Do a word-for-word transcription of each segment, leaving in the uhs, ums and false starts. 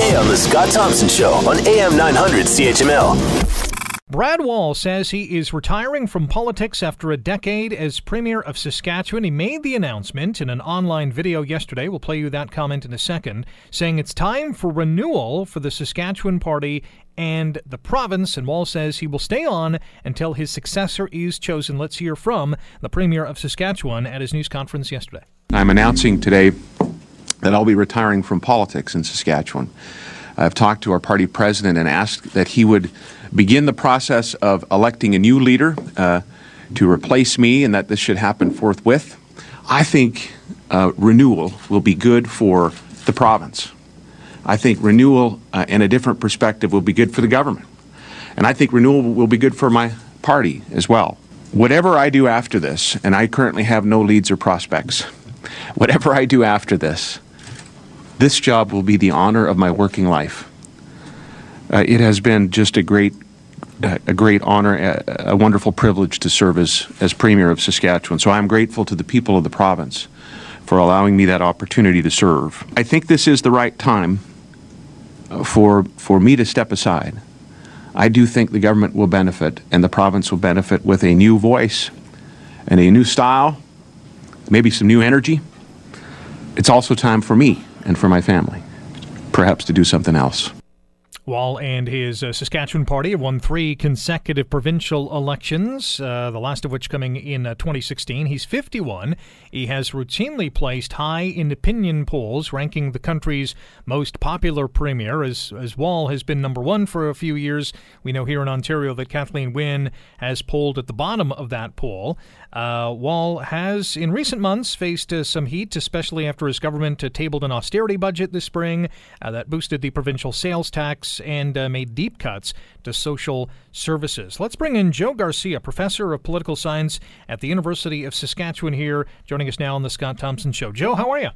Today on The Scott Thompson Show on A M nine hundred C H M L. Brad Wall says he is retiring from politics after a decade as Premier of Saskatchewan. He made the announcement in an online video yesterday. We'll play you that comment in a second, saying it's time for renewal for the Saskatchewan Party and the province. And Wall says he will stay on until his successor is chosen. Let's hear from the Premier of Saskatchewan at his news conference yesterday. I'm announcing today that I'll be retiring from politics in Saskatchewan. I've talked to our party president and asked that he would begin the process of electing a new leader uh, to replace me, and that this should happen forthwith. I think uh, renewal will be good for the province. I think renewal uh, and a different perspective will be good for the government. And I think renewal will be good for my party as well. Whatever I do after this, and I currently have no leads or prospects, whatever I do after this, this job will be the honor of my working life. Uh, it has been just a great, uh, a great honor, a, a wonderful privilege to serve as, as Premier of Saskatchewan. So I'm grateful to the people of the province for allowing me that opportunity to serve. I think this is the right time for, for me to step aside. I do think the government will benefit and the province will benefit with a new voice and a new style, maybe some new energy. It's also time for me and for my family, perhaps, to do something else. Wall and his uh, Saskatchewan Party have won three consecutive provincial elections, uh, the last of which coming in uh, twenty sixteen. He's fifty-one. He has routinely placed high in opinion polls, ranking the country's most popular premier, as, as Wall has been number one for a few years. We know here in Ontario that Kathleen Wynne has polled at the bottom of that poll. Uh, Wall has, in recent months, faced uh, some heat, especially after his government uh, tabled an austerity budget this spring uh, that boosted the provincial sales tax and uh, made deep cuts to social services. Let's bring in Joe Garcia, professor of political science at the University of Saskatchewan here, joining us now on the Scott Thompson Show. Joe, how are you?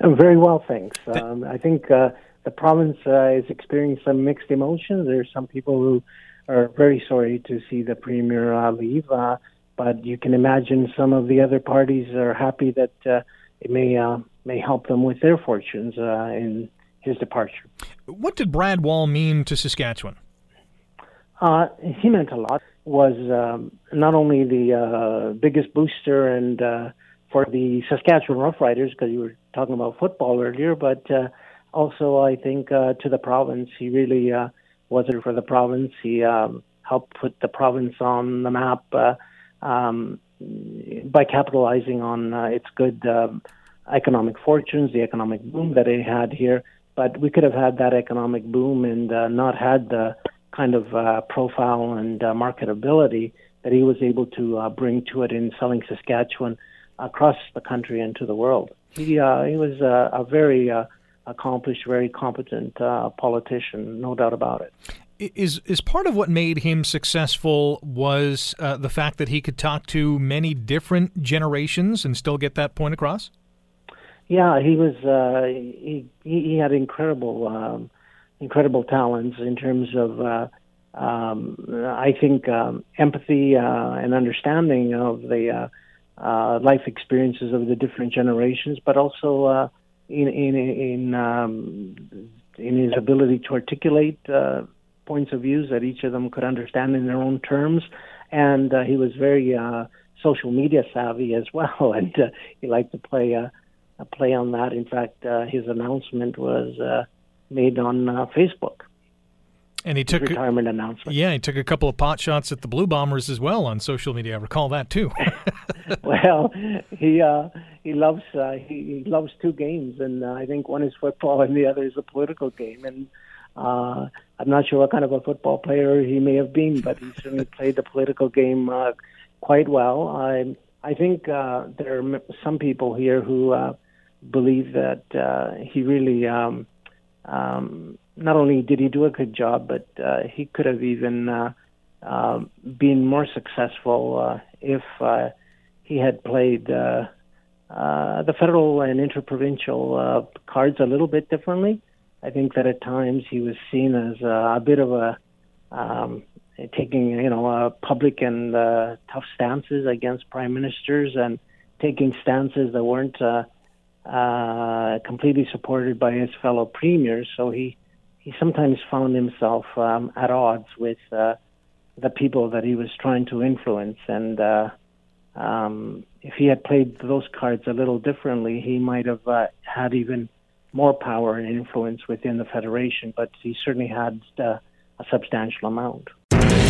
I'm very well, thanks. Um, I think uh, the province uh, is experiencing some mixed emotions. There's some people who are very sorry to see the premier uh, leave, uh, but you can imagine some of the other parties are happy that uh, it may uh, may help them with their fortunes uh, in his departure. What did Brad Wall mean to Saskatchewan? Uh, he meant a lot. Was um, not only the uh, biggest booster and uh, for the Saskatchewan Roughriders, because you were talking about football earlier, but uh, also I think uh, to the province. He really uh, was there for the province. He um, helped put the province on the map uh, um, by capitalizing on uh, its good um, economic fortunes, the economic boom that it had here. But we could have had that economic boom and uh, not had the kind of uh, profile and uh, marketability that he was able to uh, bring to it in selling Saskatchewan across the country and to the world. He uh, he was uh, a very uh, accomplished, very competent uh, politician, no doubt about it. Is is part of what made him successful was uh, the fact that he could talk to many different generations and still get that point across? Yeah, he was. Uh, he he had incredible, um, incredible talents in terms of, uh, um, I think, um, empathy uh, and understanding of the uh, uh, life experiences of the different generations, but also uh, in in in, um, in his ability to articulate uh, points of views that each of them could understand in their own terms, and uh, he was very uh, social media savvy as well, and uh, he liked to play. Uh, A play on that. In fact, uh, his announcement was uh, made on uh, Facebook. And he took his retirement a, announcement. Yeah, he took a couple of pot shots at the Blue Bombers as well on social media. I recall that too. Well, he uh, he loves uh, he, he loves two games, and uh, I think one is football and the other is a political game. And uh, I'm not sure what kind of a football player he may have been, but he certainly played the political game uh, quite well. I I think uh, there are some people here who. Uh, believe that uh, he really, um, um, not only did he do a good job, but uh, he could have even uh, uh, been more successful uh, if uh, he had played uh, uh, the federal and interprovincial uh, cards a little bit differently. I think that at times he was seen as a, a bit of a, um, taking, you know, uh, public and uh, tough stances against prime ministers and taking stances that weren't uh, uh, completely supported by his fellow premiers. So he, he sometimes found himself um, at odds with uh, the people that he was trying to influence. And uh, um, if he had played those cards a little differently, he might have uh, had even more power and influence within the Federation, but he certainly had uh, a substantial amount.